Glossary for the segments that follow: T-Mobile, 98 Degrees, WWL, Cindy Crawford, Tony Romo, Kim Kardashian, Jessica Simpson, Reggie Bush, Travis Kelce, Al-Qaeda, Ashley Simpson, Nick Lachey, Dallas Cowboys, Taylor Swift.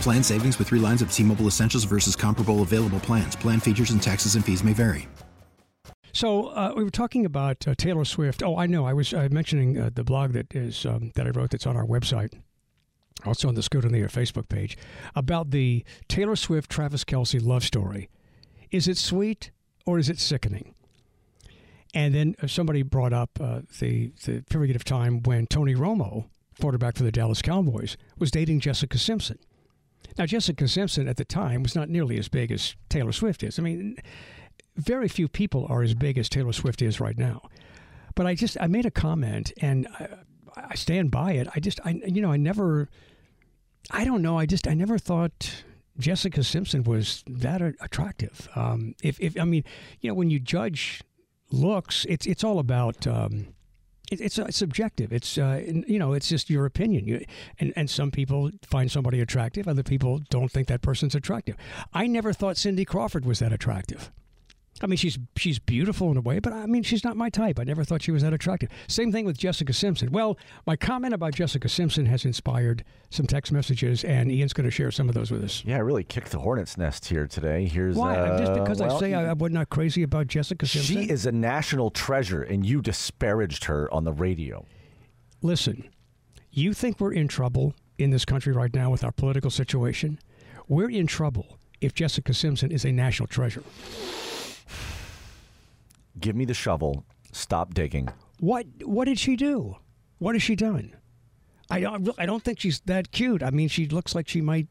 Plan savings with 3 lines of T-Mobile Essentials versus comparable available plans. Plan features and taxes and fees may vary. So we were talking about Taylor Swift. Oh, I know. I was mentioning the blog that I wrote that's on our website, also on the Scoot on the Air Facebook page, about the Taylor Swift Travis Kelce love story. Is it sweet or is it sickening? And then somebody brought up the period of time when Tony Romo, quarterback for the Dallas Cowboys, was dating Jessica Simpson. Now, Jessica Simpson at the time was not nearly as big as Taylor Swift is. I mean, very few people are as big as Taylor Swift is right now. But I made a comment, and I stand by it. I never thought Jessica Simpson was that attractive. When you judge looks, it's all about. It's subjective. It's just your opinion. And some people find somebody attractive. Other people don't think that person's attractive. I never thought Cindy Crawford was that attractive. I mean, she's beautiful in a way, but I mean, she's not my type. I never thought she was that attractive. Same thing with Jessica Simpson. Well, my comment about Jessica Simpson has inspired some text messages, and Ian's going to share some of those with us. Yeah, I really kicked the hornet's nest here today. Here's why? Just because I was not crazy about Jessica Simpson? She is a national treasure, and you disparaged her on the radio. Listen, you think we're in trouble in this country right now with our political situation? We're in trouble if Jessica Simpson is a national treasure. Give me the shovel. Stop digging. What did she do? What has she done? I don't think she's that cute. I mean, she looks like she might,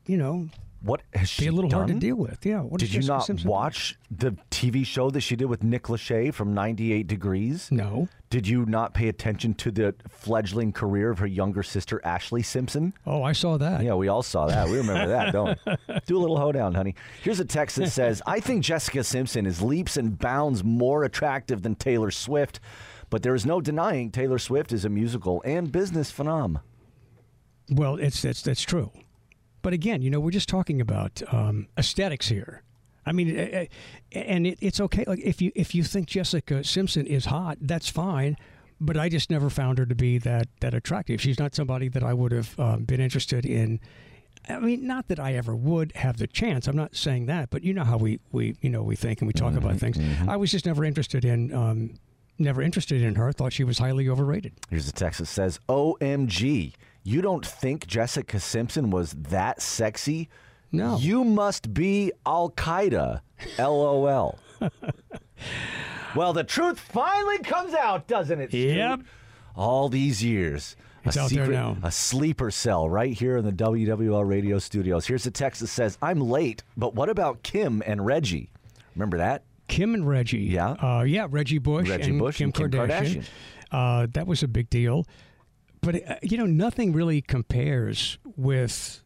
what has she done? Be a little hard to deal with. Yeah. Did you not watch the TV show that she did with Nick Lachey from 98 Degrees? No. Did you not pay attention to the fledgling career of her younger sister, Ashley Simpson? Oh, I saw that. Yeah, we all saw that. We remember that, don't we? Do a little hoedown, honey. Here's a text that says, I think Jessica Simpson is leaps and bounds more attractive than Taylor Swift, but there is no denying Taylor Swift is a musical and business phenom. Well, that's true. But again, we're just talking about aesthetics here. I mean, and it's okay. Like if you think Jessica Simpson is hot, that's fine. But I just never found her to be that attractive. She's not somebody that I would have been interested in. I mean, not that I ever would have the chance. I'm not saying that, but you know how we think and we talk about things. Mm-hmm. I was just never interested in. Never interested in her. Thought she was highly overrated. Here's a text that says, "OMG." You don't think Jessica Simpson was that sexy? No. You must be Al-Qaeda, LOL. Well, the truth finally comes out, doesn't it, Steve? Yep. All these years. It's out there now. A sleeper cell right here in the WWL radio studios. Here's a text that says, I'm late, but what about Kim and Reggie? Remember that? Kim and Reggie. Yeah. Reggie Bush and Kim Kardashian. That was a big deal. But, nothing really compares with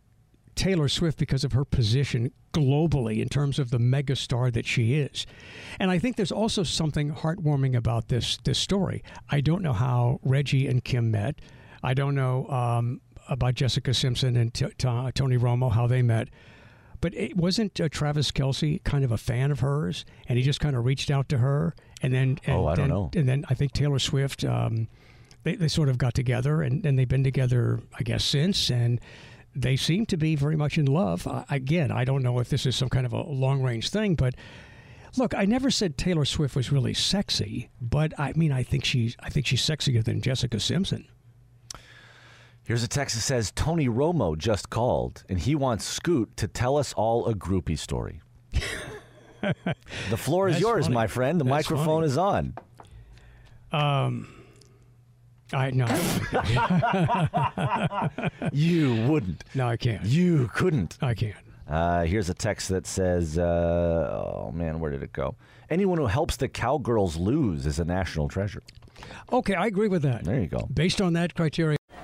Taylor Swift because of her position globally in terms of the megastar that she is. And I think there's also something heartwarming about this story. I don't know how Reggie and Kim met. I don't know about Jessica Simpson and Tony Romo, how they met. But it wasn't Travis Kelce kind of a fan of hers, and he just kind of reached out to her. And then I don't know. And then I think Taylor Swift... They sort of got together, and they've been together, I guess, since, and they seem to be very much in love. Again, I don't know if this is some kind of a long-range thing, but look, I never said Taylor Swift was really sexy, but I mean, I think she's sexier than Jessica Simpson. Here's a text that says, Tony Romo just called, and he wants Scoot to tell us all a groupie story. The floor is yours, funny. My friend. The That's microphone funny. Is on. I no. You wouldn't. No, I can't. You couldn't. I can't. Here's a text that says, oh, man, where did it go? Anyone who helps the Cowgirls lose is a national treasure. Okay, I agree with that. There you go. Based on that criteria.